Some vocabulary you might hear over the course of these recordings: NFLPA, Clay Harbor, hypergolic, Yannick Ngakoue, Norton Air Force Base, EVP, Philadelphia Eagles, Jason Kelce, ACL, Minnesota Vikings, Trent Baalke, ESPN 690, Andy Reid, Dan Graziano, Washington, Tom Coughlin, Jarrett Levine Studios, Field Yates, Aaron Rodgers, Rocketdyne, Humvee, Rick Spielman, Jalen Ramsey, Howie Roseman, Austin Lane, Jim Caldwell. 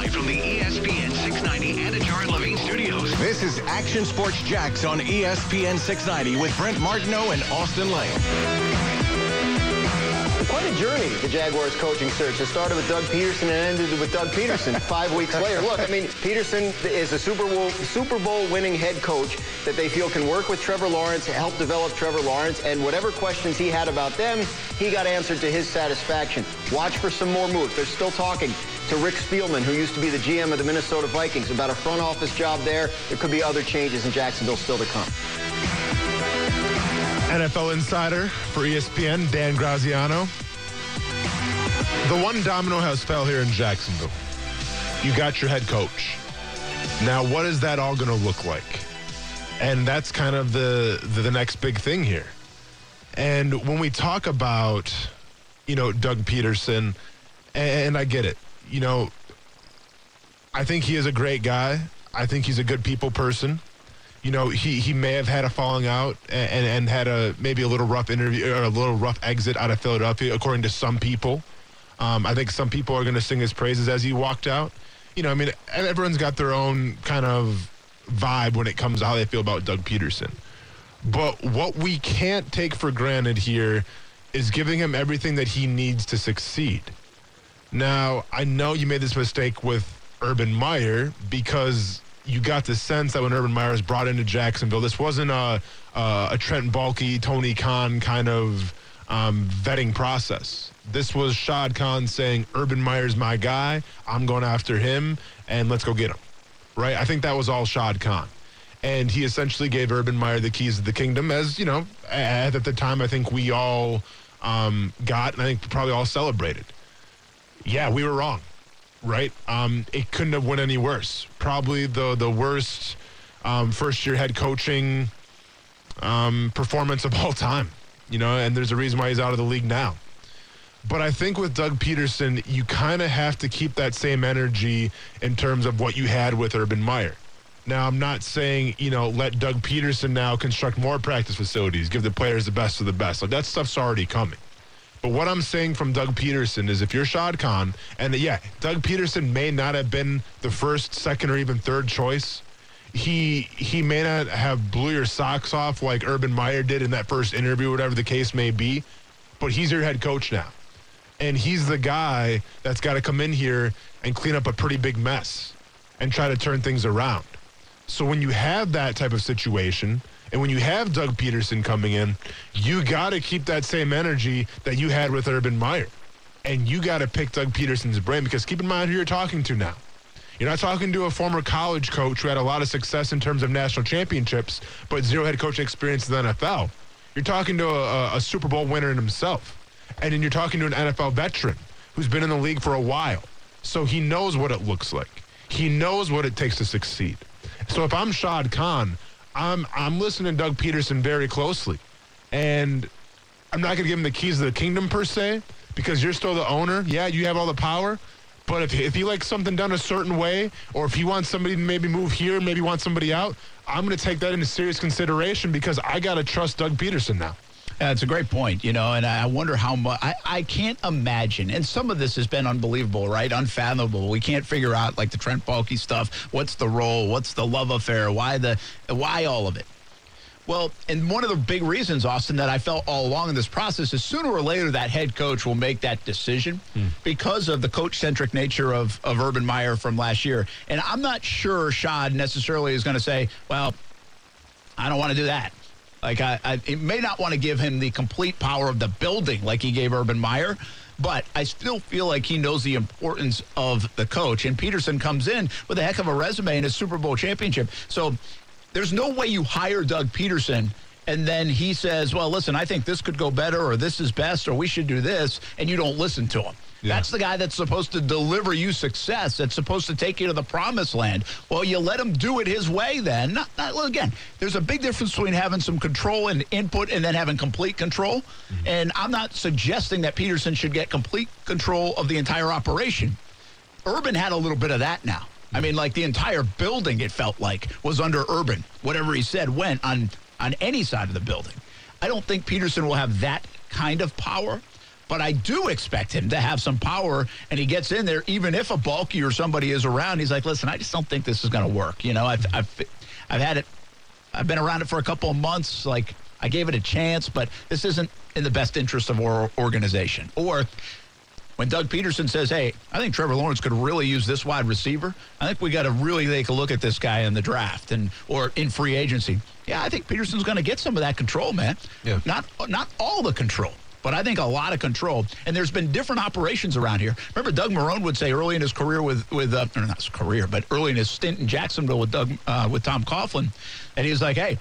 live from the ESPN 690 and the Jarrett Levine Studios. This is Action Sports Jax on ESPN 690 with Brent Martineau and Austin Lane. Quite a journey, the Jaguars coaching search. It started with Doug Peterson and ended with Doug Peterson 5 weeks later. Look, I mean, Peterson is a Super Bowl winning head coach that they feel can work with Trevor Lawrence, help develop Trevor Lawrence, and whatever questions he had about them, he got answered to his satisfaction. Watch for some more moves. They're still talking to Rick Spielman, who used to be the GM of the Minnesota Vikings, about a front office job there. There could be other changes in Jacksonville still to come. NFL insider for ESPN, Dan Graziano. The one domino has fell here in Jacksonville. You got your head coach. Now, what is that all going to look like? And that's kind of the next big thing here. And when we talk about, you know, Doug Peterson, and I get it. You know, I think he is a great guy. I think he's a good people person. You know, he may have had a falling out and had a maybe a little rough interview or a little rough exit out of Philadelphia, according to some people. I think some people are going to sing his praises as he walked out. You know, I mean, everyone's got their own kind of vibe when it comes to how they feel about Doug Peterson. But what we can't take for granted here is giving him everything that he needs to succeed. Now, I know you made this mistake with Urban Meyer because you got the sense that when Urban Meyer was brought into Jacksonville, this wasn't a Trent Baalke, Tony Khan kind of vetting process. This was Shad Khan saying, Urban Meyer's my guy, I'm going after him, and let's go get him, right? I think that was all Shad Khan. And he essentially gave Urban Meyer the keys of the kingdom as, you know, at the time I think we all got and I think probably all celebrated. Yeah, we were wrong. Right? It couldn't have went any worse. Probably the worst first-year head coaching performance of all time. You know, and there's a reason why he's out of the league now. But I think with Doug Peterson, you kind of have to keep that same energy in terms of what you had with Urban Meyer. Now, I'm not saying, you know, let Doug Peterson now construct more practice facilities, give the players the best of the best. Like, that stuff's already coming. But what I'm saying from Doug Peterson is if you're Shad Khan, and yeah, Doug Peterson may not have been the first, second, or even third choice. He may not have blew your socks off like Urban Meyer did in that first interview, whatever the case may be, but he's your head coach now. And he's the guy that's got to come in here and clean up a pretty big mess and try to turn things around. So when you have that type of situation, and when you have Doug Peterson coming in, you got to keep that same energy that you had with Urban Meyer. And you got to pick Doug Peterson's brain because keep in mind who you're talking to now. You're not talking to a former college coach who had a lot of success in terms of national championships, but zero head coaching experience in the NFL. You're talking to a Super Bowl winner himself. And then you're talking to an NFL veteran who's been in the league for a while. So he knows what it looks like. He knows what it takes to succeed. So if I'm Shad Khan, I'm listening to Doug Peterson very closely, and I'm not going to give him the keys of the kingdom per se because you're still the owner. Yeah, you have all the power, but if he likes something done a certain way or if he wants somebody to maybe move here, maybe wants somebody out, I'm going to take that into serious consideration because I got to trust Doug Peterson now. That's a great point, you know, and I wonder how much I can't imagine. And some of this has been unbelievable, right? Unfathomable. We can't figure out like the Trent Baalke stuff. What's the role? What's the love affair? Why all of it? Well, and one of the big reasons, Austin, that I felt all along in this process is sooner or later that head coach will make that decision because of the coach-centric nature of Urban Meyer from last year. And I'm not sure Shad necessarily is going to say, well, I don't want to do that. Like, I may not want to give him the complete power of the building like he gave Urban Meyer, but I still feel like he knows the importance of the coach. And Peterson comes in with a heck of a resume and a Super Bowl championship. So there's no way you hire Doug Peterson and then he says, well, listen, I think this could go better or this is best or we should do this, and you don't listen to him. Yeah. That's the guy that's supposed to deliver you success, that's supposed to take you to the promised land. Well, you let him do it his way then. Well, again, there's a big difference between having some control and input and then having complete control. Mm-hmm. And I'm not suggesting that Peterson should get complete control of the entire operation. Urban had a little bit of that now. Mm-hmm. I mean, like the entire building, it felt like, was under Urban. Whatever he said went on any side of the building. I don't think Peterson will have that kind of power. But I do expect him to have some power, and he gets in there, even if a Baalke or somebody is around. He's like, listen, I just don't think this is going to work. You know, I've had it. I've been around it for a couple of months. Like, I gave it a chance, but this isn't in the best interest of our organization. Or when Doug Peterson says, hey, I think Trevor Lawrence could really use this wide receiver. I think we got to really take a look at this guy in the draft and or in free agency. Yeah, I think Peterson's going to get some of that control, man. Yeah. Not all the control, but I think a lot of control. And there's been different operations around here. Remember, Doug Marrone would say early in his career early in his stint in Jacksonville with Tom Coughlin, and he was like, hey,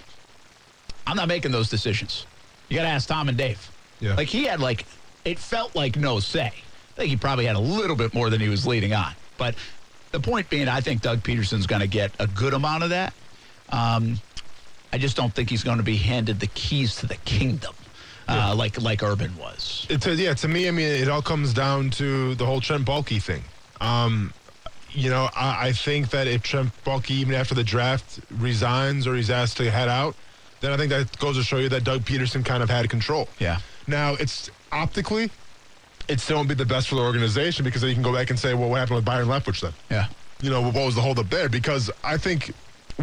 I'm not making those decisions. You got to ask Tom and Dave. Yeah. Like, he had, like, it felt like no say. I think he probably had a little bit more than he was leading on. But the point being, I think Doug Peterson's going to get a good amount of that. I just don't think he's going to be handed the keys to the kingdom like Urban was. To me, I mean, it all comes down to the whole Trent Baalke thing. You know, I think that if Trent Baalke, even after the draft, resigns or he's asked to head out, then I think that goes to show you that Doug Peterson kind of had control. Yeah. Now, it's optically, it still won't be the best for the organization, because then you can go back and say, well, what happened with Byron Leftwich then? Yeah. You know, what was the holdup there? Because I think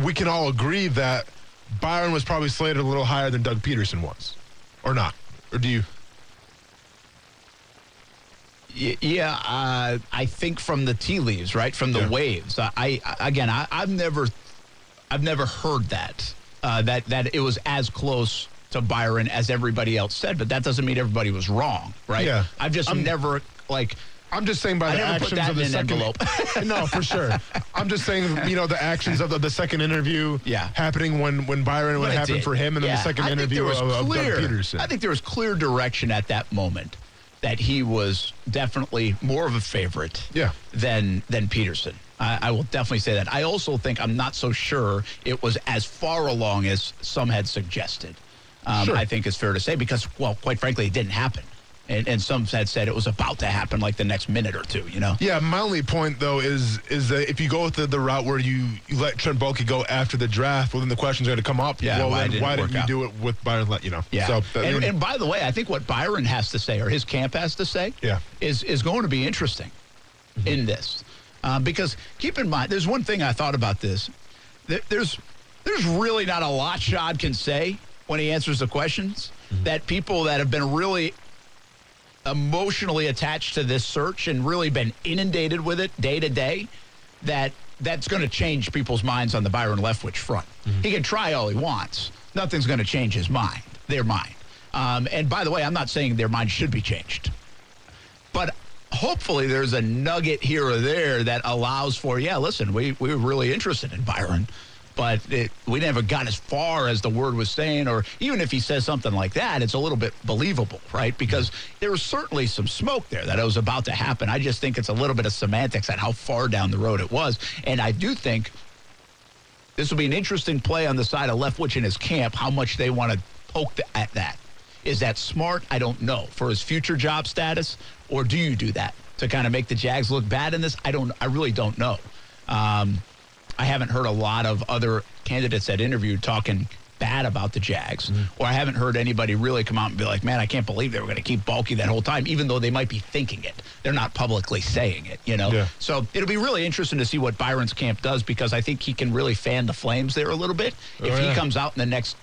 we can all agree that Byron was probably slated a little higher than Doug Peterson was. Or not. Or do you? Yeah, I think from the tea leaves, right? From the waves. I've never heard that. That it was as close to Byron as everybody else said, but that doesn't mean everybody was wrong, right? Yeah. I'm just saying by the actions of the second envelope. No, for sure. I'm just saying, you know, the actions of the second interview happening when Byron would happen for him, and then the second interview of Doug Peterson. I think there was clear direction at that moment that he was definitely more of a favorite than Peterson. I will definitely say that. I also think I'm not so sure it was as far along as some had suggested. Sure. I think it's fair to say because, well, quite frankly, it didn't happen. And some had said it was about to happen like the next minute or two, you know? Yeah, my only point, though, is that if you go with the route where you let Trent Baalke go after the draft, well, then the questions are going to come up. Yeah, well, why didn't you do it with Byron, you know? Yeah. So, and by the way, I think what Byron has to say, or his camp has to say, is going to be interesting in this. Because keep in mind, there's one thing I thought about this. There's really not a lot Shad can say when he answers the questions that people that have been really emotionally attached to this search and really been inundated with it day to day, that's going to change people's minds on the Byron Leftwich front. He can try all he wants. Nothing's going to change his mind, their mind. And by the way, I'm not saying their mind should be changed. But hopefully there's a nugget here or there that allows for, listen, we were really interested in Byron, but we never got as far as the word was saying, or even if he says something like that, it's a little bit believable, right? Because there was certainly some smoke there that it was about to happen. I just think it's a little bit of semantics at how far down the road it was. And I do think this will be an interesting play on the side of Leftwich in his camp, how much they want to poke at that. Is that smart? I don't know. For his future job status, or do you do that to kind of make the Jags look bad in this? I really don't know. I haven't heard a lot of other candidates that interviewed talking bad about the Jags, or I haven't heard anybody really come out and be like, man, I can't believe they were going to keep Baalke that whole time, even though they might be thinking it. They're not publicly saying it, you know? Yeah. So it'll be really interesting to see what Byron's camp does, because I think he can really fan the flames there a little bit if he comes out in the next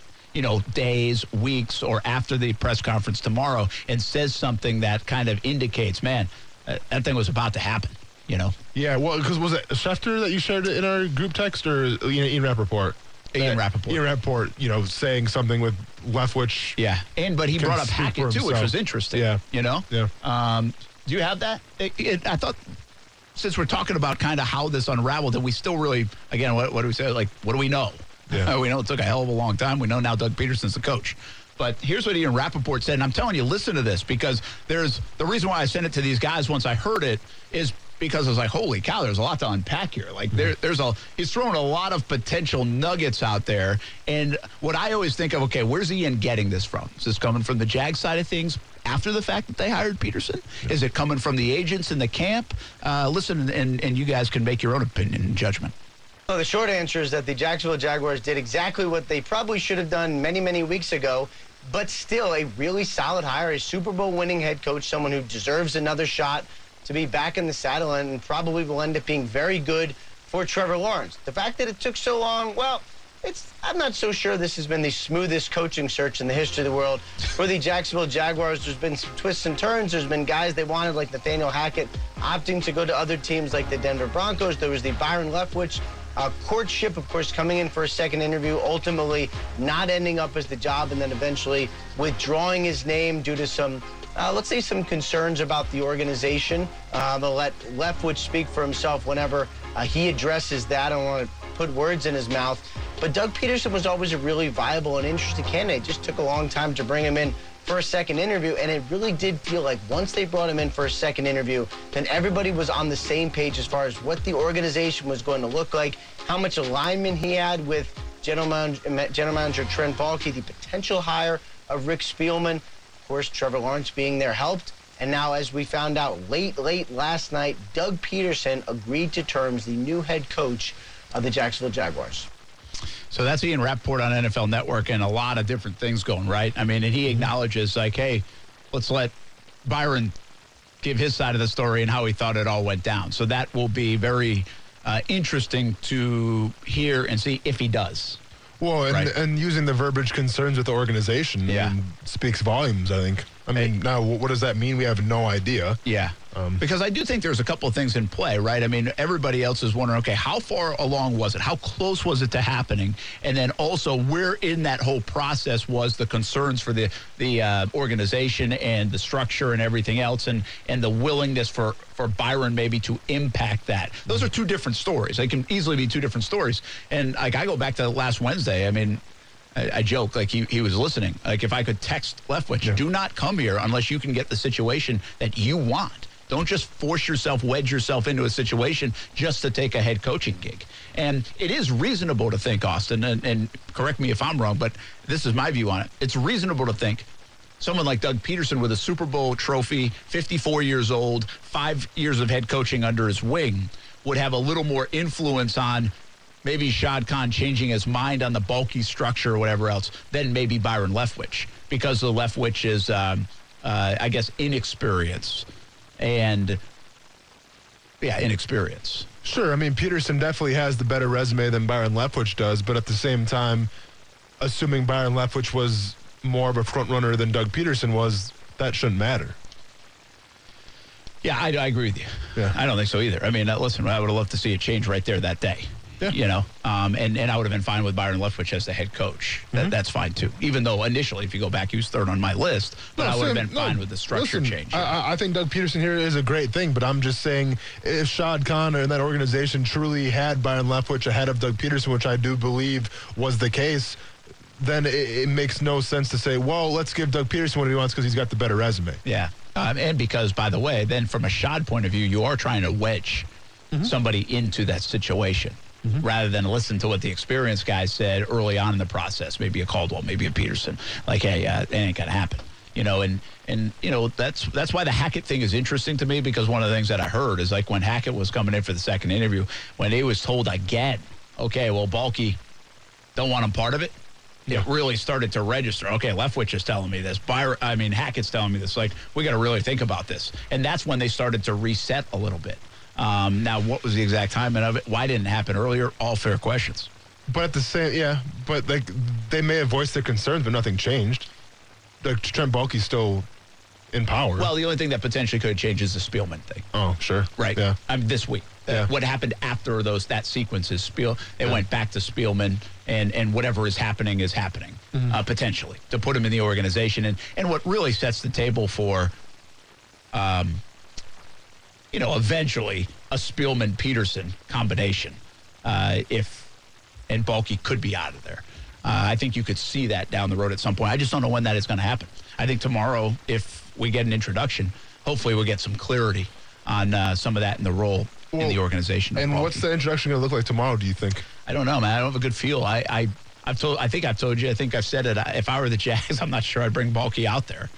days, weeks, or after the press conference tomorrow and says something that kind of indicates, man, that thing was about to happen, you know? Yeah, well, because was it Schefter that you shared in our group text, or Ian Rapoport? Ian Rapoport, saying something with Leftwich. Yeah, but he brought up Hackett, too, which was interesting, you know? Yeah. Do you have that? I thought, since we're talking about kind of how this unraveled, that we still really, again, what do we say? Like, what do we know? Yeah. We know it took a hell of a long time. We know now Doug Peterson's the coach. But here's what Ian Rapoport said, and I'm telling you, listen to this, because the reason why I sent it to these guys once I heard it is because I was like, holy cow, there's a lot to unpack here. Like, he's throwing a lot of potential nuggets out there. And what I always think of, okay, where's Ian getting this from? Is this coming from the Jag side of things after the fact that they hired Peterson? Yeah. Is it coming from the agents in the camp? Listen, and you guys can make your own opinion and judgment. Well, the short answer is that the Jacksonville Jaguars did exactly what they probably should have done many, many weeks ago. but still a really solid hire, a Super Bowl winning head coach, someone who deserves another shot to be back in the saddle and probably will end up being very good for Trevor Lawrence. The fact that it took so long, well, I'm not so sure this has been the smoothest coaching search in the history of the world. For the Jacksonville Jaguars, there's been some twists and turns. There's been guys they wanted, like Nathaniel Hackett, opting to go to other teams like the Denver Broncos. There was the Byron Leftwich courtship, of course, coming in for a second interview, ultimately not ending up as the job, and then eventually withdrawing his name due to some, let's say, some concerns about the organization. They'll let Leftwich speak for himself whenever he addresses that. I don't want to put words in his mouth. But Doug Peterson was always a really viable and interesting candidate. It just took a long time to bring him in for a second interview, and it really did feel like once they brought him in for a second interview, then everybody was on the same page as far as what the organization was going to look like, how much alignment he had with General Manager Trent Baalke, the potential hire of Rick Spielman. Of course, Trevor Lawrence being there helped. And now, as we found out late last night, Doug Peterson agreed to terms, the new head coach of the Jacksonville Jaguars. So that's Ian Rapoport on NFL Network, and a lot of different things going right. I mean, and he acknowledges, like, hey, let's let Byron give his side of the story and how he thought it all went down. So that will be very interesting to hear and see if he does. Well, and using the verbiage "concerns with the organization" speaks volumes, I think. I mean, now, what does that mean? We have no idea. Yeah. Because I do think there's a couple of things in play, right? I mean, everybody else is wondering, okay, how far along was it? How close was it to happening? And then also, where in that whole process was the concerns for the organization and the structure and everything else, and the willingness for Byron maybe to impact that? Those are two different stories. They can easily be two different stories. And, like, I go back to last Wednesday. I mean, I joke, like, he was listening. Like, if I could text Leftwich, do not come here unless you can get the situation that you want. Don't just force yourself, wedge yourself into a situation just to take a head coaching gig. And it is reasonable to think, Austin, and correct me if I'm wrong, but this is my view on it. It's reasonable to think someone like Doug Peterson with a Super Bowl trophy, 54 years old, 5 years of head coaching under his wing, would have a little more influence on maybe Shad Khan changing his mind on the bulky structure or whatever else, then maybe Byron Leftwich, because the Leftwich is, I guess, inexperienced. And, yeah, inexperienced. Sure, I mean, Peterson definitely has the better resume than Byron Leftwich does, but at the same time, assuming Byron Leftwich was more of a front-runner than Doug Peterson was, that shouldn't matter. Yeah, I agree with you. Yeah. I don't think so either. I mean, listen, I would have loved to see a change right there that day. Yeah. You know, and I would have been fine with Byron Leftwich as the head coach. That's fine, too. Even though initially, if you go back, he was third on my list. But I would have been fine with the structure change. I think Doug Peterson here is a great thing, but I'm just saying if Shad Khan and that organization truly had Byron Leftwich ahead of Doug Peterson, which I do believe was the case, then it makes no sense to say, well, let's give Doug Peterson what he wants because he's got the better resume. Yeah. And because, by the way, then from a Shad point of view, you are trying to wedge somebody into that situation. Rather than listen to what the experienced guy said early on in the process, maybe a Caldwell, maybe a Peterson, like, hey, it ain't gonna happen, you know. And you know, that's why the Hackett thing is interesting to me, because one of the things that I heard is, like, when Hackett was coming in for the second interview, when he was told again, okay, well, Baalke, don't want him part of it. Yeah. It really started to register. Okay, Leftwich is telling me this. Hackett's telling me this. Like, we got to really think about this. And that's when they started to reset a little bit. Now, what was the exact timing of it? Why didn't it happen earlier? All fair questions. But at the same, but, like, they may have voiced their concerns, but nothing changed. Like, Trent Baalke's still in power. Well, the only thing that potentially could change is the Spielman thing. Oh, sure. Right. Yeah. This week. What happened after that sequence is They went back to Spielman, and whatever is happening, potentially, to put him in the organization. And what really sets the table for you know, eventually a Spielman-Peterson combination, and Baalke could be out of there. I think you could see that down the road at some point. I just don't know when that is going to happen. I think tomorrow, if we get an introduction, hopefully we'll get some clarity on some of that in the role in the organization. And what's the introduction going to look like tomorrow, do you think? I don't know, man. I don't have a good feel. I think I've told you. I think I've said it. If I were the Jags, I'm not sure I'd bring Baalke out there.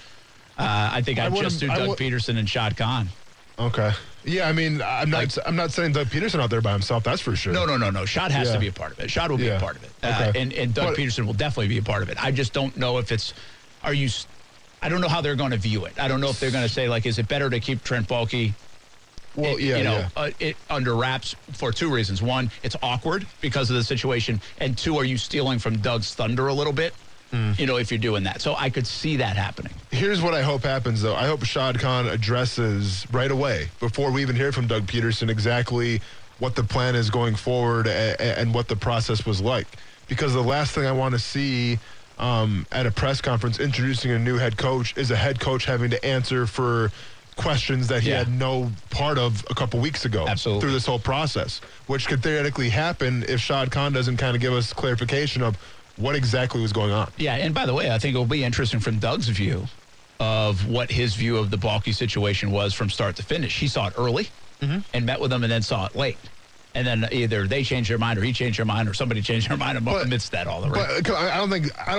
I think I'd just do Doug Peterson and Shad Khan. Okay. Yeah, I mean, I'm not saying Doug Peterson out there by himself, that's for sure. No. Shad has to be a part of it. Shad will be a part of it. Okay. And Doug Peterson will definitely be a part of it. I just don't know if it's, are you – I don't know how they're going to view it. I don't know if they're going to say, like, is it better to keep Trent Baalke – It under wraps for two reasons. One, it's awkward because of the situation. And two, are you stealing from Doug's thunder a little bit? Mm. If you're doing that. So I could see that happening. Here's what I hope happens, though. I hope Shad Khan addresses right away, before we even hear from Doug Peterson, exactly what the plan is going forward and what the process was like. Because the last thing I want to see at a press conference introducing a new head coach is a head coach having to answer for questions that he had no part of a couple weeks ago. Absolutely. Through this whole process, which could theoretically happen if Shad Khan doesn't kind of give us clarification of what exactly was going on. Yeah, and by the way, I think it'll be interesting from Doug's view of what his view of the Baalke situation was from start to finish. He saw it early and met with him and then saw it late. And then either they changed their mind, or he changed their mind, or somebody changed their mind amidst that all the rest. But I don't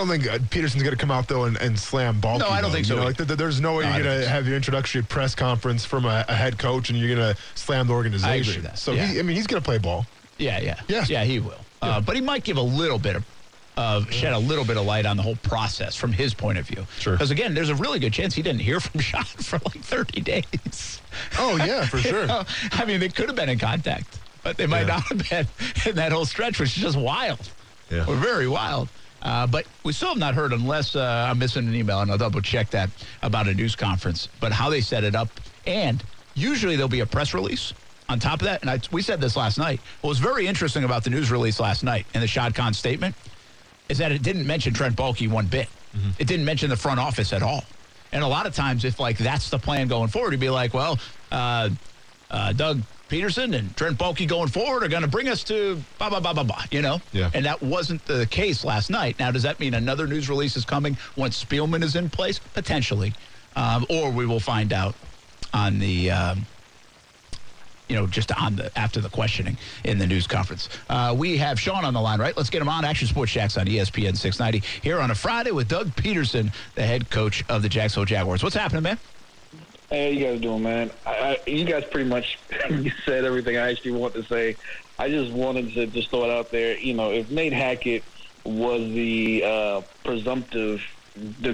think Peterson's going to come out though and slam Baalke. No, I don't think so. There's no way you're going to have your introductory press conference from a head coach and you're going to slam the organization. I agree with that. So he's going to play ball. Yeah, he will. Yeah. But he might give a little bit of shed a little bit of light on the whole process from his point of view. Sure. Because, again, there's a really good chance he didn't hear from Sean for like 30 days. Oh, yeah, for sure. They could have been in contact. But they might not have been in that whole stretch, which is just wild. Yeah. Or very wild. But we still have not heard, unless I'm missing an email, and I'll double-check that, about a news conference. But how they set it up. And usually there'll be a press release on top of that. And we said this last night. What was very interesting about the news release last night and the Shad Khan statement is that it didn't mention Trent Baalke one bit. Mm-hmm. It didn't mention the front office at all. And a lot of times, if, like, that's the plan going forward, you'd be like, well, Doug Peterson and Trent Baalke going forward are going to bring us to blah, blah, blah, blah, blah, And that wasn't the case last night. Now, does that mean another news release is coming once Spielman is in place? Potentially. Or we will find out on the, after the questioning in the news conference. We have Sean on the line, right? Let's get him on. Action Sports Jacks on ESPN 690 here on a Friday with Doug Peterson, the head coach of the Jacksonville Jaguars. What's happening, man? Hey, you guys doing, man? You guys pretty much said everything I actually want to say. I just wanted to just throw it out there. If Nate Hackett was the the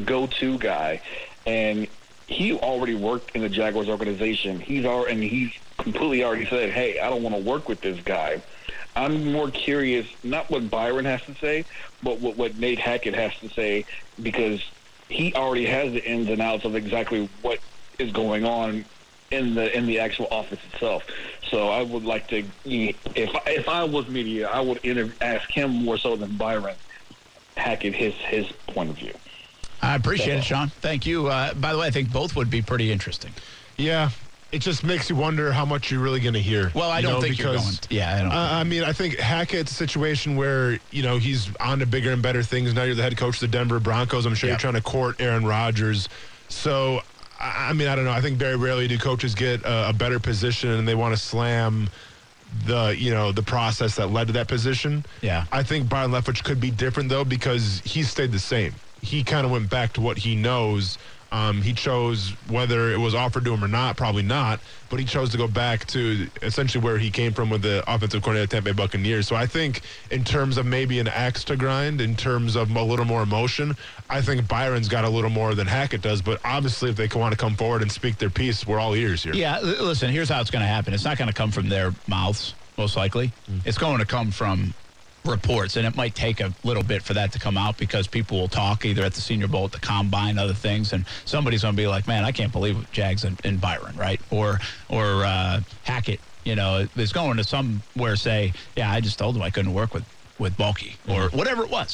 go-to guy, and he already worked in the Jaguars organization, he's completely already said, hey, I don't want to work with this guy. I'm more curious, not what Byron has to say, but what Nate Hackett has to say, because he already has the ins and outs of exactly what is going on in the actual office itself. So I would like to, if I was media, I would ask him more so than Byron Hackett his point of view. I appreciate it, Sean. Thank you. By the way, I think both would be pretty interesting. Yeah, it just makes you wonder how much you're really going to hear. Well, I don't think you're going to. Yeah, I don't. I think Hackett's situation where, he's on to bigger and better things. Now you're the head coach of the Denver Broncos. I'm sure you're trying to court Aaron Rodgers. So, I don't know. I think very rarely do coaches get a better position and they want to slam the process that led to that position. Yeah. I think Byron Leftwich could be different, though, because he stayed the same. He kind of went back to what he knows. He chose, whether it was offered to him or not, probably not, but he chose to go back to essentially where he came from with the offensive coordinator of the Tampa Bay Buccaneers. So I think in terms of maybe an axe to grind, in terms of a little more emotion, I think Byron's got a little more than Hackett does. But obviously, if they want to come forward and speak their piece, we're all ears here. Yeah, listen, here's how it's going to happen. It's not going to come from their mouths, most likely. Mm-hmm. It's going to come from reports, and it might take a little bit for that to come out because people will talk either at the Senior Bowl, at the Combine, other things, and somebody's going to be like, man, I can't believe what Jags and Byron, right? Or Hackett, is going to somewhere say, yeah, I just told him I couldn't work with Baalke or whatever it was,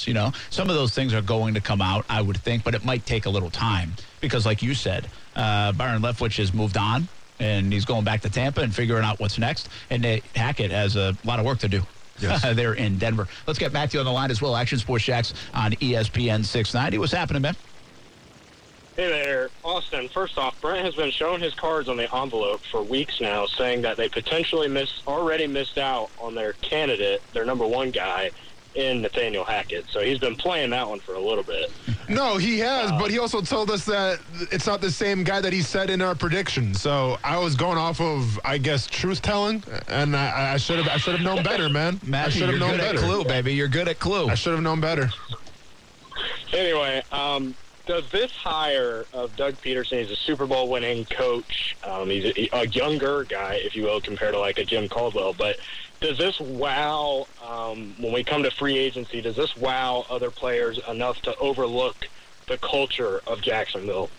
Some of those things are going to come out, I would think, but it might take a little time because, like you said, Byron Leftwich has moved on, and he's going back to Tampa and figuring out what's next, and Hackett has a lot of work to do. Yes. They're in Denver. Let's get Matthew on the line as well. Action Sports Jacks on ESPN 690. What's happening, man? Hey there, Austin. First off, Brent has been showing his cards on the envelope for weeks now, saying that they potentially already missed out on their candidate, their number one guy, in Nathaniel Hackett. So he's been playing that one for a little bit. No, he has, but he also told us that it's not the same guy that he said in our prediction. So I was going off of, I guess, truth-telling, and I should have known better, man. Matthew, you're good at Clue, baby. You're good at Clue. I should have known better. Anyway, Does this hire of Doug Peterson, he's a Super Bowl winning coach, he's a younger guy, if you will, compared to like a Jim Caldwell, but does this wow, when we come to free agency, does this wow other players enough to overlook the culture of Jacksonville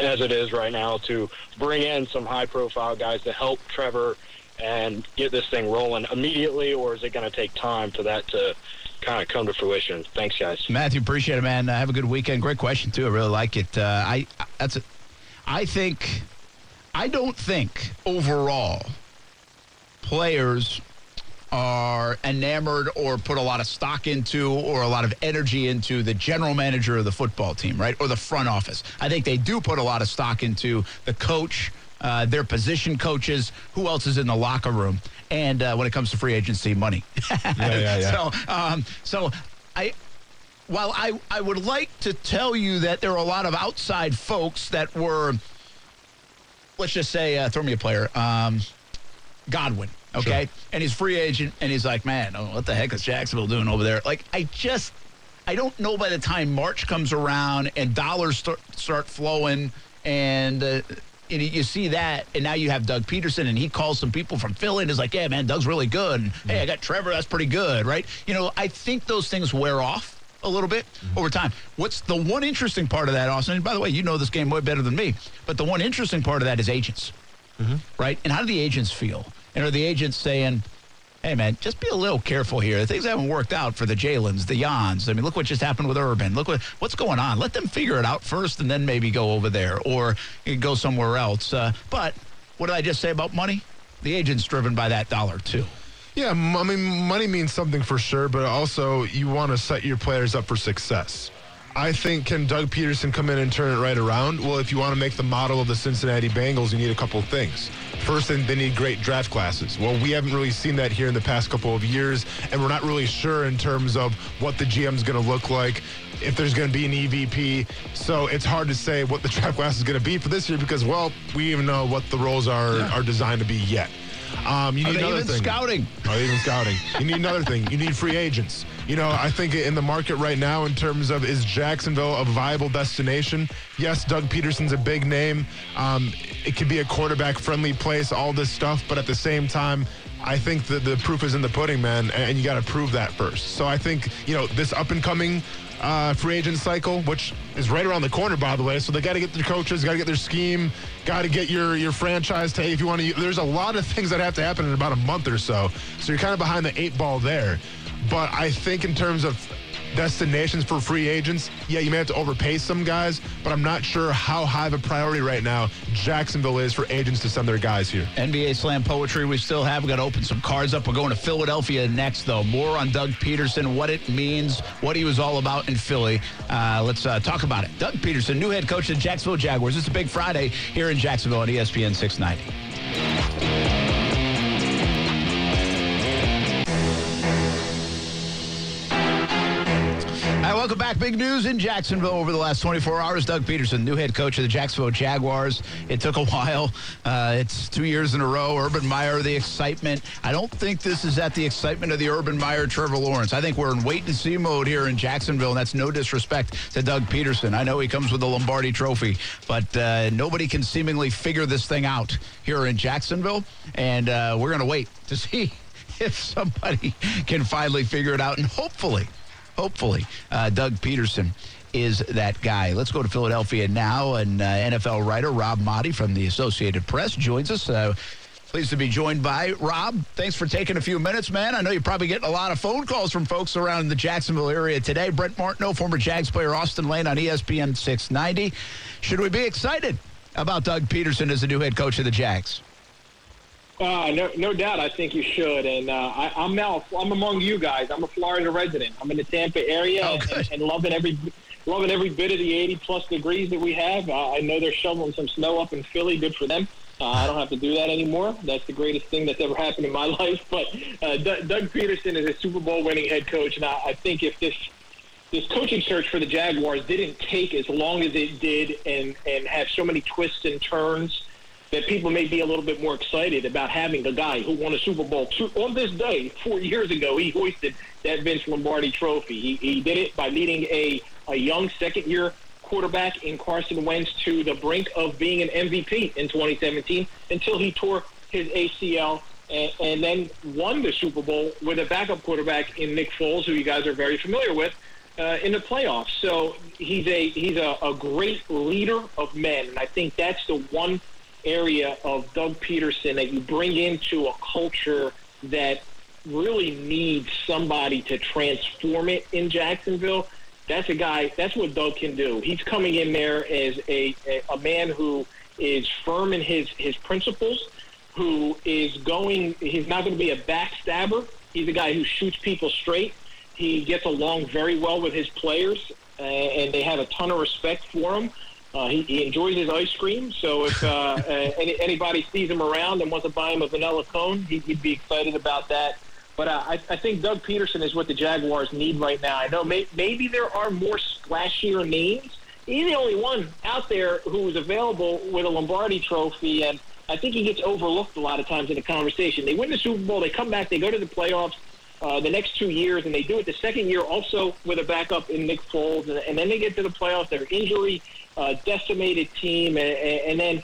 as it is right now to bring in some high-profile guys to help Trevor and get this thing rolling immediately, or is it going to take time for that to kind of come to fruition? Thanks, guys. Matthew, appreciate it, man. Have a good weekend. Great question, too. I really like it. I don't think overall players are enamored or put a lot of stock into or a lot of energy into the general manager of the football team, right, or the front office. I think they do put a lot of stock into the coach, their position coaches, who else is in the locker room, and when it comes to free agency, money. Yeah. So while I would like to tell you that there are a lot of outside folks that were, let's just say, throw me a player, Godwin, okay? Sure. And he's free agent, and he's like, man, what the heck is Jacksonville doing over there? Like, I don't know by the time March comes around and dollars start flowing and you see that, and now you have Doug Peterson, and he calls some people from Philly and is like, yeah, man, Doug's really good. And, hey, I got Trevor. That's pretty good, right? You know, I think those things wear off a little bit over time. What's the one interesting part of that, Austin? And by the way, you know this game way better than me, but the one interesting part of that is agents, right? And how do the agents feel? And are the agents saying, hey, man, just be a little careful here. Things haven't worked out for the Jalen's, the Yans. I mean, look what just happened with Urban. Look what's going on. Let them figure it out first and then maybe go over there or go somewhere else. But what did I just say about money? The agent's driven by that dollar, too. Yeah, I mean, money means something for sure, but also you want to set your players up for success. I think, can Doug Peterson come in and turn it right around? Well, if you want to make the model of the Cincinnati Bengals, you need a couple of things. First, they need great draft classes. Well, we haven't really seen that here in the past couple of years, and we're not really sure in terms of what the GM's going to look like, if there's going to be an EVP. So it's hard to say what the draft class is going to be for this year because, well, we even know what the roles are designed to be yet. Are they even scouting? You need another thing. You need free agents. You know, I think in the market right now in terms of is Jacksonville a viable destination? Yes, Doug Peterson's a big name. It could be a quarterback-friendly place, all this stuff. But at the same time, I think that the proof is in the pudding, man, and you got to prove that first. So I think, you know, this up-and-coming free agent cycle, which is right around the corner, by the way. So they got to get their coaches, got to get their scheme, got to get your franchise tag if you want to. There's a lot of things that have to happen in about a month or so. So you're kind of behind the eight ball there. But I think in terms of destinations for free agents, yeah, you may have to overpay some guys, but I'm not sure how high of a priority right now Jacksonville is for agents to send their guys here. NBA slam poetry we still have. We've got to open some cards up. We're going to Philadelphia next, though. More on Doug Peterson, what it means, what he was all about in Philly. Let's talk about it. Doug Peterson, new head coach of the Jacksonville Jaguars. It's a big Friday here in Jacksonville on ESPN 690. Welcome back. Big news in Jacksonville over the last 24 hours. Doug Peterson, new head coach of the Jacksonville Jaguars. It took a while. It's 2 years in a row. Urban Meyer, the excitement. I don't think this is at the excitement of the Urban Meyer, Trevor Lawrence. I think we're in wait-and-see mode here in Jacksonville, and that's no disrespect to Doug Peterson. I know he comes with the Lombardi Trophy, but nobody can seemingly figure this thing out here in Jacksonville, and we're going to wait to see if somebody can finally figure it out, and hopefully, Doug Peterson is that guy. Let's go to Philadelphia now, and NFL writer Rob Motti from the Associated Press joins us. Pleased to be joined by Rob. Thanks for taking a few minutes, man. I know you're probably getting a lot of phone calls from folks around the Jacksonville area today. Brent Martineau, former Jags player, Austin Lane on ESPN 690. Should we be excited about Doug Peterson as the new head coach of the Jags? No doubt. I think you should. And I'm among you guys. I'm a Florida resident. I'm in the Tampa area and loving every bit of the 80-plus degrees that we have. I know they're shoveling some snow up in Philly. Good for them. I don't have to do that anymore. That's the greatest thing that's ever happened in my life. But Doug Peterson is a Super Bowl-winning head coach, and I think if this coaching search for the Jaguars didn't take as long as it did and have so many twists and turns, that people may be a little bit more excited about having a guy who won a Super Bowl. On this day, 4 years ago, he hoisted that Vince Lombardi trophy. He did it by leading a young second-year quarterback in Carson Wentz to the brink of being an MVP in 2017 until he tore his ACL and then won the Super Bowl with a backup quarterback in Nick Foles, who you guys are very familiar with, in the playoffs. So he's a great leader of men, and I think that's the one area of Doug Peterson that you bring into a culture that really needs somebody to transform it in Jacksonville. That's a guy, that's what Doug can do. He's coming in there as a man who is firm in his principles, who is going, he's not going to be a backstabber. He's a guy who shoots people straight. He gets along very well with his players, and they have a ton of respect for him. He enjoys his ice cream, so if anybody sees him around and wants to buy him a vanilla cone, he'd be excited about that. But I think Doug Peterson is what the Jaguars need right now. I know maybe there are more splashier names. He's the only one out there who is available with a Lombardi trophy, and I think he gets overlooked a lot of times in the conversation. They win the Super Bowl, they come back, they go to the playoffs the next 2 years, and they do it the second year also with a backup in Nick Foles, and then they get to the playoffs, their injury-decimated team, and then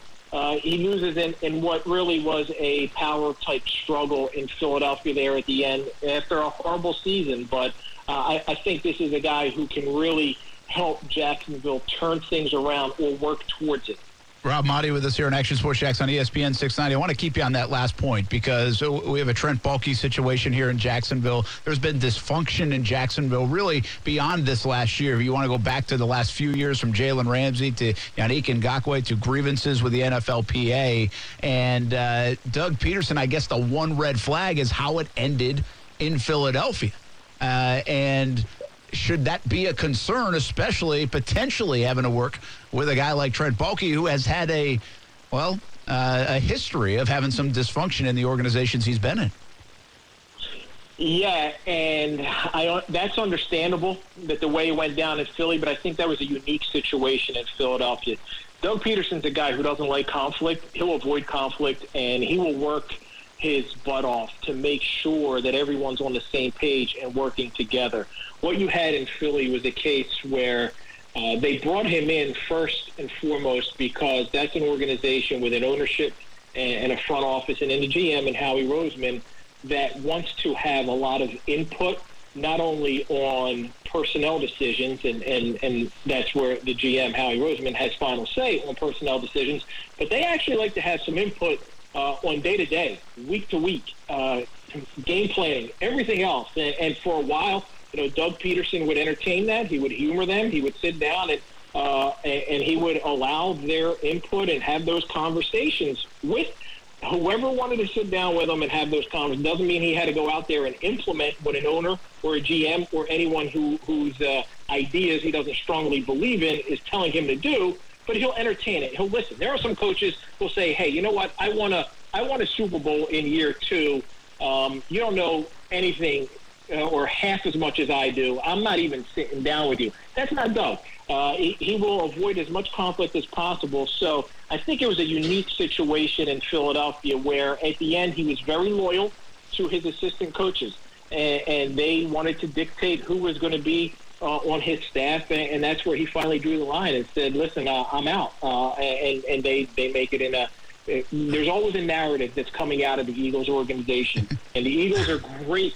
he loses in what really was a power-type struggle in Philadelphia there at the end after a horrible season. But I think this is a guy who can really help Jacksonville turn things around or work towards it. Rob Motti with us here on Action Sports Jax on ESPN 690. I want to keep you on that last point because we have a Trent Baalke situation here in Jacksonville. There's been dysfunction in Jacksonville really beyond this last year. If you want to go back to the last few years, from Jalen Ramsey to Yannick Ngakoue to grievances with the NFLPA. And Doug Peterson, I guess the one red flag is how it ended in Philadelphia. And should that be a concern, especially potentially having to work with a guy like Trent Baalke, who has had a history of having some dysfunction in the organizations he's been in? Yeah, and that's understandable that the way it went down in Philly, but I think that was a unique situation in Philadelphia. Doug Peterson's a guy who doesn't like conflict. He'll avoid conflict, and he will work his butt off to make sure that everyone's on the same page and working together. What you had in Philly was a case where they brought him in first and foremost because that's an organization with an ownership and a front office and a GM and Howie Roseman that wants to have a lot of input, not only on personnel decisions, and that's where the GM, Howie Roseman, has final say on personnel decisions, but they actually like to have some input on day-to-day, week-to-week, game planning, everything else. And for a while, Doug Peterson would entertain that. He would humor them. He would sit down and he would allow their input and have those conversations with whoever wanted to sit down with him and have those conversations. Doesn't mean he had to go out there and implement what an owner or a GM or anyone whose ideas he doesn't strongly believe in is telling him to do. But he'll entertain it. He'll listen. There are some coaches who'll say, hey, you know what? I want a Super Bowl in year two. You don't know anything or half as much as I do. I'm not even sitting down with you. That's not Doug. He will avoid as much conflict as possible. So I think it was a unique situation in Philadelphia where at the end he was very loyal to his assistant coaches, and they wanted to dictate who was going to be on his staff, and that's where he finally drew the line and said, listen, I'm out. And they make it there's always a narrative that's coming out of the Eagles organization, and the Eagles are great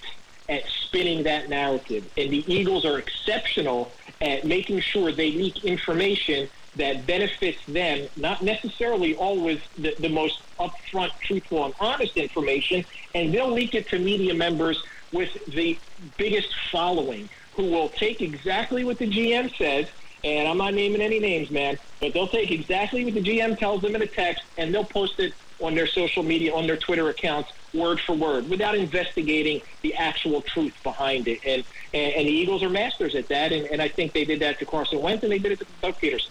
at spinning that narrative, and the Eagles are exceptional at making sure they leak information that benefits them, not necessarily always the most upfront, truthful, and honest information, and they'll leak it to media members with the biggest following, who will take exactly what the GM says, and I'm not naming any names, man, but they'll take exactly what the GM tells them in a text, and they'll post it on their social media, on their Twitter accounts, word for word, without investigating the actual truth behind it. And the Eagles are masters at that, and I think they did that to Carson Wentz, and they did it to Doug Peterson.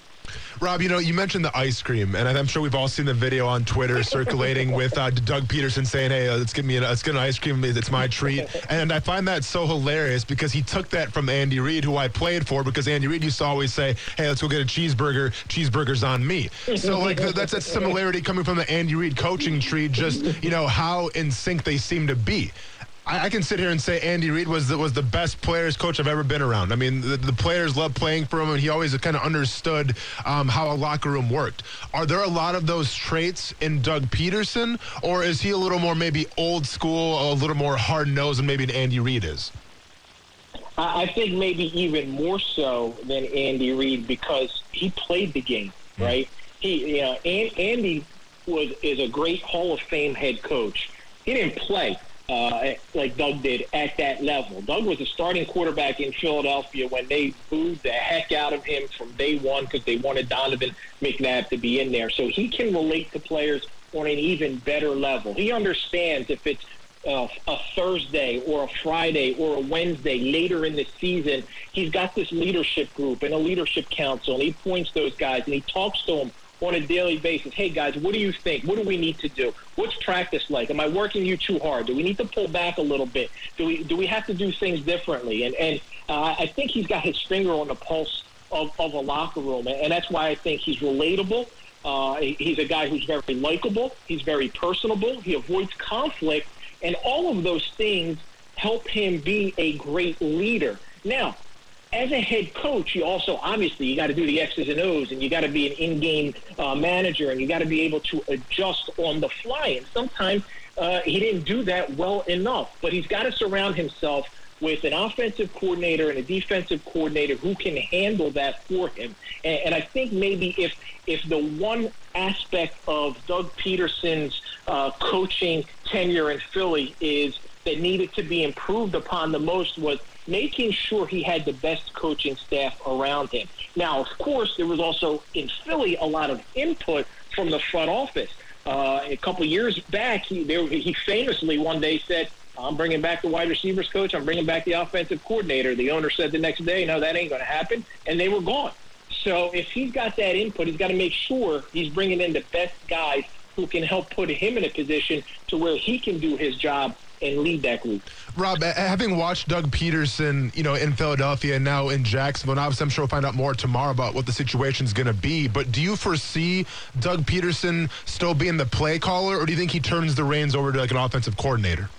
Rob, you mentioned the ice cream, and I'm sure we've all seen the video on Twitter circulating with Doug Peterson saying, hey, let's get an ice cream. It's my treat. And I find that so hilarious because he took that from Andy Reid, who I played for, because Andy Reid used to always say, hey, let's go get a cheeseburger. Cheeseburger's on me. So, that's that similarity coming from the Andy Reid coaching tree, just, how in sync they seem to be. I can sit here and say Andy Reid was the best players coach I've ever been around. I mean, the players loved playing for him, and he always kind of understood how a locker room worked. Are there a lot of those traits in Doug Peterson, or is he a little more maybe old school, a little more hard-nosed than maybe an Andy Reid is? I think maybe even more so than Andy Reid because he played the game, right? He, you know, Andy is a great Hall of Fame head coach. He didn't play like Doug did at that level. Doug was a starting quarterback in Philadelphia when they booed the heck out of him from day one because they wanted Donovan McNabb to be in there. So he can relate to players on an even better level. He understands if it's a Thursday or a Friday or a Wednesday later in the season, he's got this leadership group and a leadership council, and he points those guys and he talks to them on a daily basis. Hey, guys, what do you think? What do we need to do? What's practice like? Am I working you too hard? Do we need to pull back a little bit? Do we have to do things differently? And I think he's got his finger on the pulse of a locker room, and that's why I think he's relatable. He's a guy who's very likable. He's very personable. He avoids conflict. And all of those things help him be a great leader. Now, as a head coach, you also, obviously, you got to do the X's and O's, and you got to be an in-game manager, and you got to be able to adjust on the fly. And sometimes he didn't do that well enough. But he's got to surround himself with an offensive coordinator and a defensive coordinator who can handle that for him. And I think maybe if the one aspect of Doug Peterson's coaching tenure in Philly is that needed to be improved upon the most was making sure he had the best coaching staff around him. Now, of course, there was also in Philly a lot of input from the front office. A couple of years back, he famously one day said, I'm bringing back the wide receivers coach. I'm bringing back the offensive coordinator. The owner said the next day, no, that ain't going to happen, and they were gone. So if he's got that input, he's got to make sure he's bringing in the best guys who can help put him in a position to where he can do his job and lead that group. Rob, having watched Doug Peterson, you know, in Philadelphia and now in Jacksonville, and obviously I'm sure we'll find out more tomorrow about what the situation's going to be, but do you foresee Doug Peterson still being the play caller, or do you think he turns the reins over to like an offensive coordinator?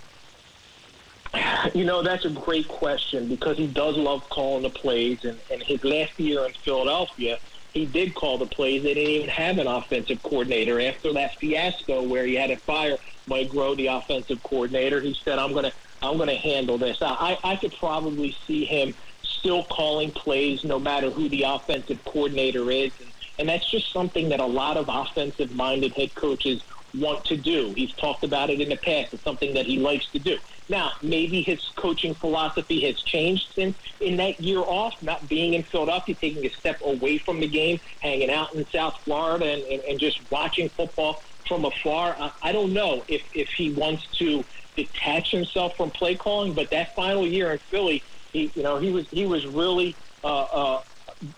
You know, that's a great question because he does love calling the plays. And his last year in Philadelphia, he did call the plays. They didn't even have an offensive coordinator. After that fiasco where he had to fire Mike Groh, the offensive coordinator, he said, I'm gonna handle this. I could probably see him still calling plays no matter who the offensive coordinator is. And that's just something that a lot of offensive-minded head coaches want to do. He's talked about it in the past. It's something that he likes to do. Now, maybe his coaching philosophy has changed since in that year off, not being in Philadelphia, taking a step away from the game, hanging out in South Florida and just watching football from afar. I don't know if he wants to detach himself from play calling, but that final year in Philly, he was really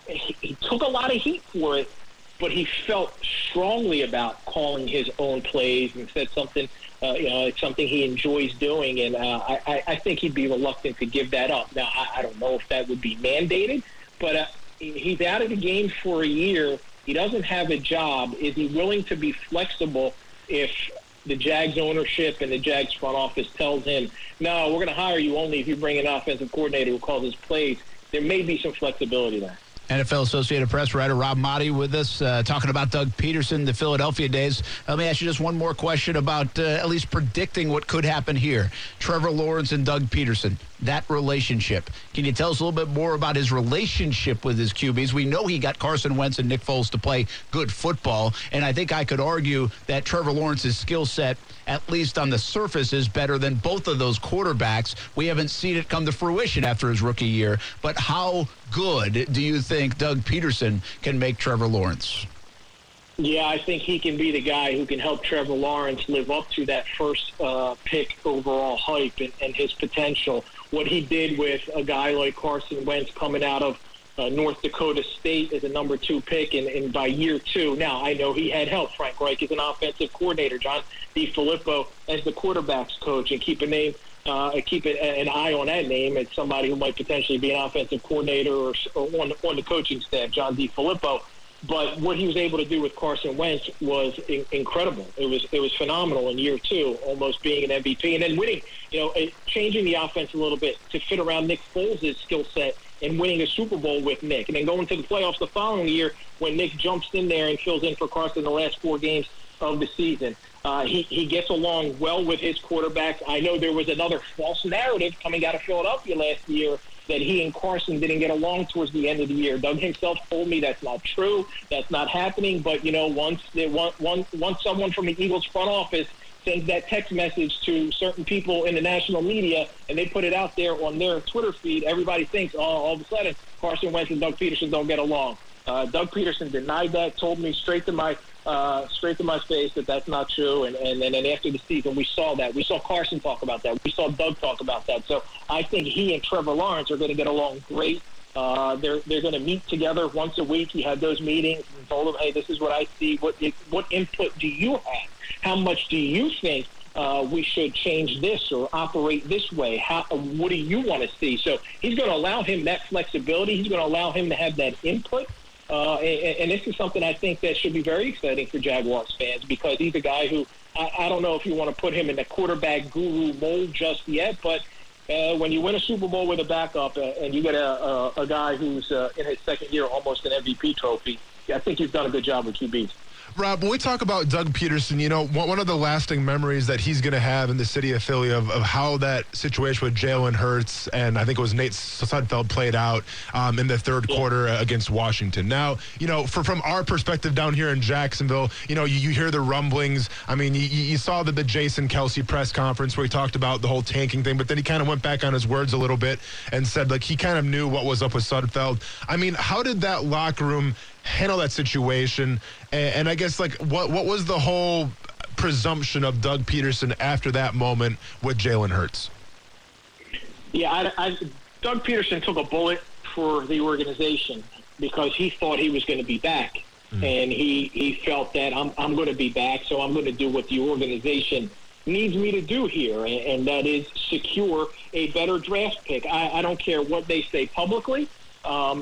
he took a lot of heat for it, but he felt strongly about calling his own plays and said something. It's something he enjoys doing, and I think he'd be reluctant to give that up. Now, I don't know if that would be mandated, but he's out of the game for a year. He doesn't have a job. Is he willing to be flexible if the Jags ownership and the Jags front office tells him, no, we're going to hire you only if you bring an offensive coordinator who calls his plays? There may be some flexibility there. NFL Associated Press writer Rob Motti with us talking about Doug Peterson, the Philadelphia days. Let me ask you just one more question about at least predicting what could happen here. Trevor Lawrence and Doug Peterson, that relationship. Can you tell us a little bit more about his relationship with his QBs? We know he got Carson Wentz and Nick Foles to play good football, and I think I could argue that Trevor Lawrence's skill set, at least on the surface, is better than both of those quarterbacks. We haven't seen it come to fruition after his rookie year, but how good do you think Doug Peterson can make Trevor Lawrence? Yeah, I think he can be the guy who can help Trevor Lawrence live up to that first pick overall hype and his potential. What he did with a guy like Carson Wentz coming out of North Dakota State as a number 2 pick, and by year 2, now I know he had help. Frank Reich is an offensive coordinator, John DeFilippo as the quarterback's coach, and keep an eye on that name as somebody who might potentially be an offensive coordinator or on the coaching staff, John DeFilippo. But what he was able to do with Carson Wentz was incredible. It was phenomenal in year two, almost being an MVP, and then winning, changing the offense a little bit to fit around Nick Foles' skill set and winning a Super Bowl with Nick, and then going to the playoffs the following year when Nick jumps in there and fills in for Carson the last four games of the season. He gets along well with his quarterback. I know there was another false narrative coming out of Philadelphia last year that he and Carson didn't get along towards the end of the year. Doug himself told me that's not true. That's not happening. But, once someone from the Eagles front office sends that text message to certain people in the national media and they put it out there on their Twitter feed, everybody thinks, all of a sudden, Carson Wentz and Doug Peterson don't get along. Doug Peterson denied that, told me straight to my face that that's not true. And then after the season, we saw that. We saw Carson talk about that. We saw Doug talk about that. So I think he and Trevor Lawrence are going to get along great. They're going to meet together once a week. He had those meetings and told them, hey, this is what I see. What input do you have? How much do you think we should change this or operate this way? What do you want to see? So he's going to allow him that flexibility. He's going to allow him to have that input. And this is something I think that should be very exciting for Jaguars fans, because he's a guy who I don't know if you want to put him in the quarterback guru mold just yet, but when you win a Super Bowl with a backup and you get a guy who's in his second year almost an MVP trophy, I think you've done a good job with QBs. Rob, when we talk about Doug Peterson, one of the lasting memories that he's going to have in the city of Philly of how that situation with Jalen Hurts and I think it was Nate Sudfeld played out in the third quarter against Washington. Now, from our perspective down here in Jacksonville, you hear the rumblings. I mean, you saw the Jason Kelce press conference where he talked about the whole tanking thing, but then he kind of went back on his words a little bit and said, he kind of knew what was up with Sudfeld. I mean, how did that locker room handle that situation, and I guess what was the whole presumption of Doug Peterson after that moment with Jalen Hurts? Yeah, Doug Peterson took a bullet for the organization because he thought he was going to be back, and he felt that I'm going to be back, so I'm going to do what the organization needs me to do here, and that is secure a better draft pick. I don't care what they say publicly.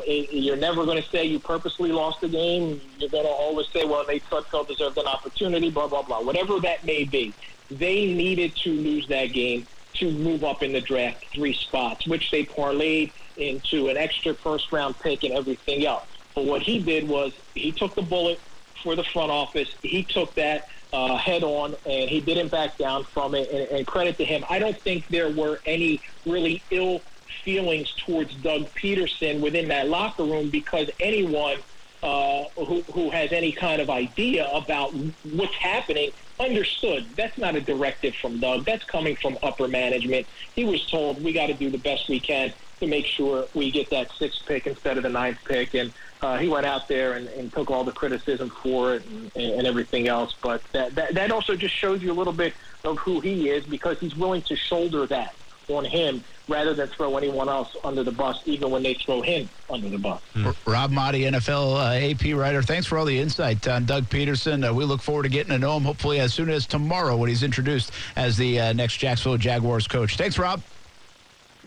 You're never going to say you purposely lost the game. You're going to always say, well, Nate Sudfeld deserved an opportunity, blah, blah, blah. Whatever that may be, they needed to lose that game to move up in the draft 3 spots, which they parlayed into an extra first-round pick and everything else. But what he did was he took the bullet for the front office. He took that head-on, and he didn't back down from it, and credit to him. I don't think there were any really ill feelings towards Doug Peterson within that locker room, because anyone who has any kind of idea about what's happening understood that's not a directive from Doug. That's coming from upper management. He was told we got to do the best we can to make sure we get that 6th pick instead of the 9th pick, and he went out there and took all the criticism for it and everything else. But that also just shows you a little bit of who he is, because he's willing to shoulder that on him rather than throw anyone else under the bus, even when they throw him under the bus. Rob Motti, NFL AP writer, thanks for all the insight on Doug Peterson. We look forward to getting to know him hopefully as soon as tomorrow when he's introduced as the next Jacksonville Jaguars coach. Thanks, Rob.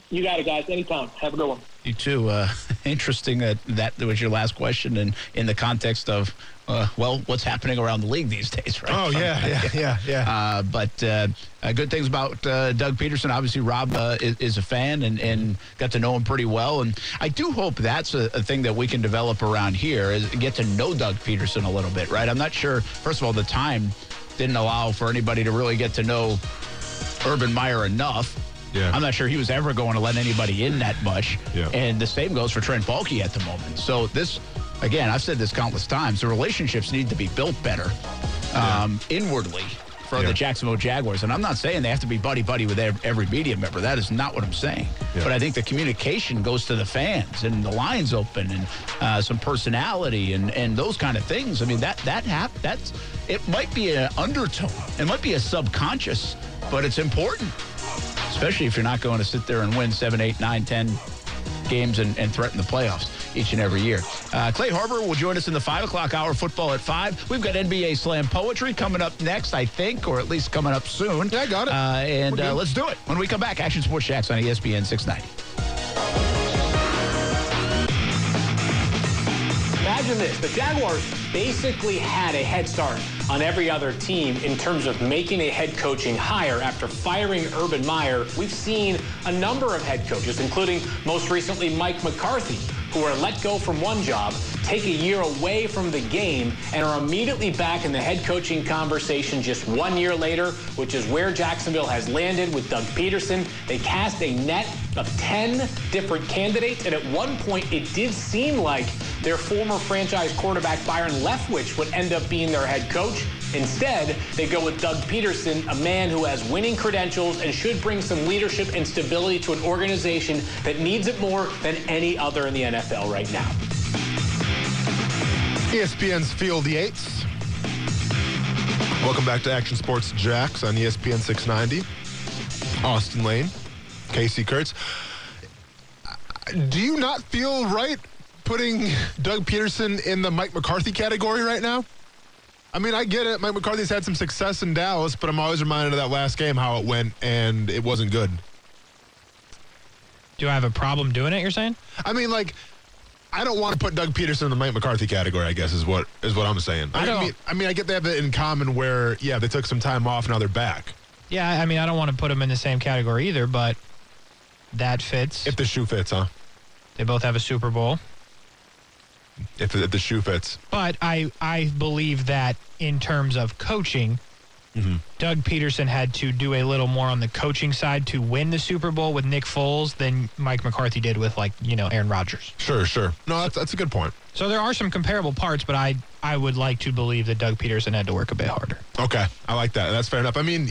You got it, guys. Anytime. Have a good one. You too. Interesting that was your last question and in the context of, what's happening around the league these days, right? Oh, yeah. But good things about Doug Peterson. Obviously, Rob is a fan and got to know him pretty well. And I do hope that's a thing that we can develop around here, is get to know Doug Peterson a little bit, right? I'm not sure. First of all, the time didn't allow for anybody to really get to know Urban Meyer enough. Yeah. I'm not sure he was ever going to let anybody in that much. Yeah. And the same goes for Trent Baalke at the moment. So this, again, I've said this countless times, the relationships need to be built better inwardly for the Jacksonville Jaguars. And I'm not saying they have to be buddy-buddy with every media member. That is not what I'm saying. Yeah. But I think the communication goes to the fans and the lines open and some personality and those kind of things. I mean, that's it might be an undertone. It might be a subconscious, but it's important. Especially if you're not going to sit there and win 7, 8, 9, 10 games and threaten the playoffs each and every year. Clay Harbor will join us in the 5 o'clock hour, football at 5. We've got NBA Slam Poetry coming up next, I think, or at least coming up soon. Yeah, I got it. And let's do it. When we come back, Action Sports Shacks on ESPN 690. imagine this. The Jaguars basically had a head start on every other team in terms of making a head coaching hire after firing Urban Meyer. We've seen a number of head coaches, including most recently Mike McCarthy, who are let go from one job, take a year away from the game, and are immediately back in the head coaching conversation just 1 year later, which is where Jacksonville has landed with Doug Peterson. They cast a net of 10 different candidates, and at one point it did seem like their former franchise quarterback Byron Leftwich would end up being their head coach. Instead, they go with Doug Peterson, a man who has winning credentials and should bring some leadership and stability to an organization that needs it more than any other in the NFL right now. ESPN's Field Yates. Welcome back to Action Sports Jax on ESPN 690. Austin Lane, Casey Kurtz. Do you not feel right putting Doug Peterson in the Mike McCarthy category right now? I mean, I get it. Mike McCarthy's had some success in Dallas, but I'm always reminded of that last game, how it went, and it wasn't good. Do I have a problem doing it, you're saying? I mean, like, I don't want to put Doug Peterson in the Mike McCarthy category, I guess, is what I'm saying. I mean, I get they have it in common where, yeah, they took some time off, now they're back. Yeah, I mean, I don't want to put them in the same category either, but that fits. If the shoe fits, huh? They both have a Super Bowl. If the shoe fits. But I believe that in terms of coaching, Doug Peterson had to do a little more on the coaching side to win the Super Bowl with Nick Foles than Mike McCarthy did with, like, you know, Aaron Rodgers. Sure. No, that's a good point. So there are some comparable parts, but I would like to believe that Doug Peterson had to work a bit harder. Okay, I like that. That's fair enough. I mean,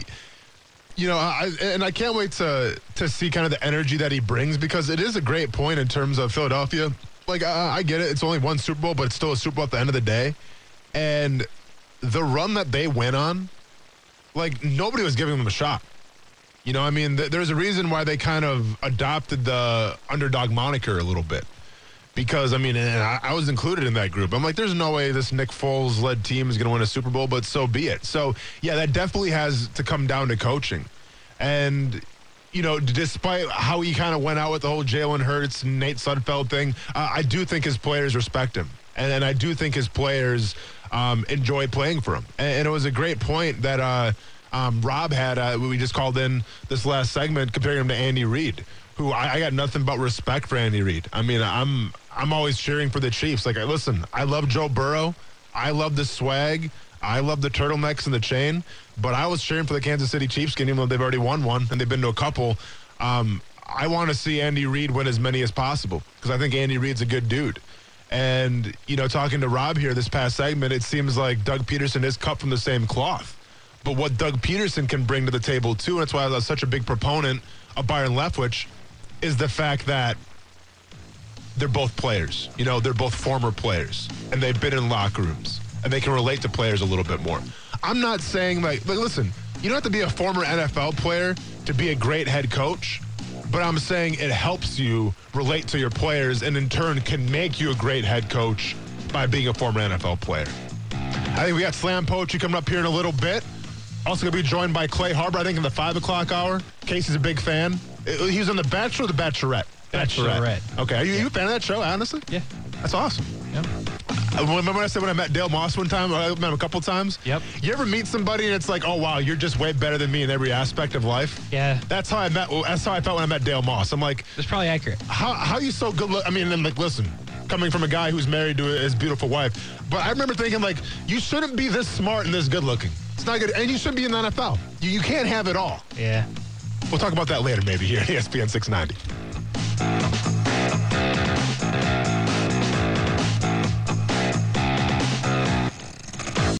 you know, I can't wait to see kind of the energy that he brings, because it is a great point in terms of Philadelphia. Like, I get it. It's only one Super Bowl, but it's still a Super Bowl at the end of the day. And the run that they went on, like, nobody was giving them a shot. You know, I mean, there's a reason why they kind of adopted the underdog moniker a little bit. Because, I mean, and I was included in that group. I'm like, there's no way this Nick Foles-led team is going to win a Super Bowl, but so be it. So, yeah, that definitely has to come down to coaching. And, you know, despite how he kind of went out with the whole Jalen Hurts, Nate Sudfeld thing, I do think his players respect him. And I do think his players enjoy playing for him. And it was a great point that Rob had. We just called in this last segment comparing him to Andy Reid, who I got nothing but respect for Andy Reid. I mean, I'm always cheering for the Chiefs. Like, listen, I love Joe Burrow. I love the swag. I love the turtlenecks and the chain, but I was cheering for the Kansas City Chiefs game, even though they've already won one and they've been to a couple. I want to see Andy Reid win as many as possible, because I think Andy Reid's a good dude. And, you know, talking to Rob here this past segment, it seems like Doug Peterson is cut from the same cloth. But what Doug Peterson can bring to the table, too, and that's why I was such a big proponent of Byron Leftwich, is the fact that they're both players. You know, they're both former players, and they've been in locker rooms, and they can relate to players a little bit more. I'm not saying, like, listen, you don't have to be a former NFL player to be a great head coach, but I'm saying it helps you relate to your players and in turn can make you a great head coach by being a former NFL player. I think we got Slam Poetry coming up here in a little bit. Also going to be joined by Clay Harbor, I think, in the 5 o'clock hour. Casey's a big fan. He was on The Bachelor or The Bachelorette? Bachelorette. Okay. Are you a fan of that show, honestly? Yeah. That's awesome. Yeah. Remember when I said when I met Dale Moss one time, or I met him a couple times? Yep. You ever meet somebody and it's like, oh, wow, you're just way better than me in every aspect of life? Yeah. That's how I felt when I met Dale Moss. I'm like, that's probably accurate. How are you so good? I mean, and like, listen, coming from a guy who's married to his beautiful wife, but I remember thinking, like, you shouldn't be this smart and this good looking. It's not good. And you shouldn't be in the NFL. You can't have it all. Yeah. We'll talk about that later maybe here at ESPN 690.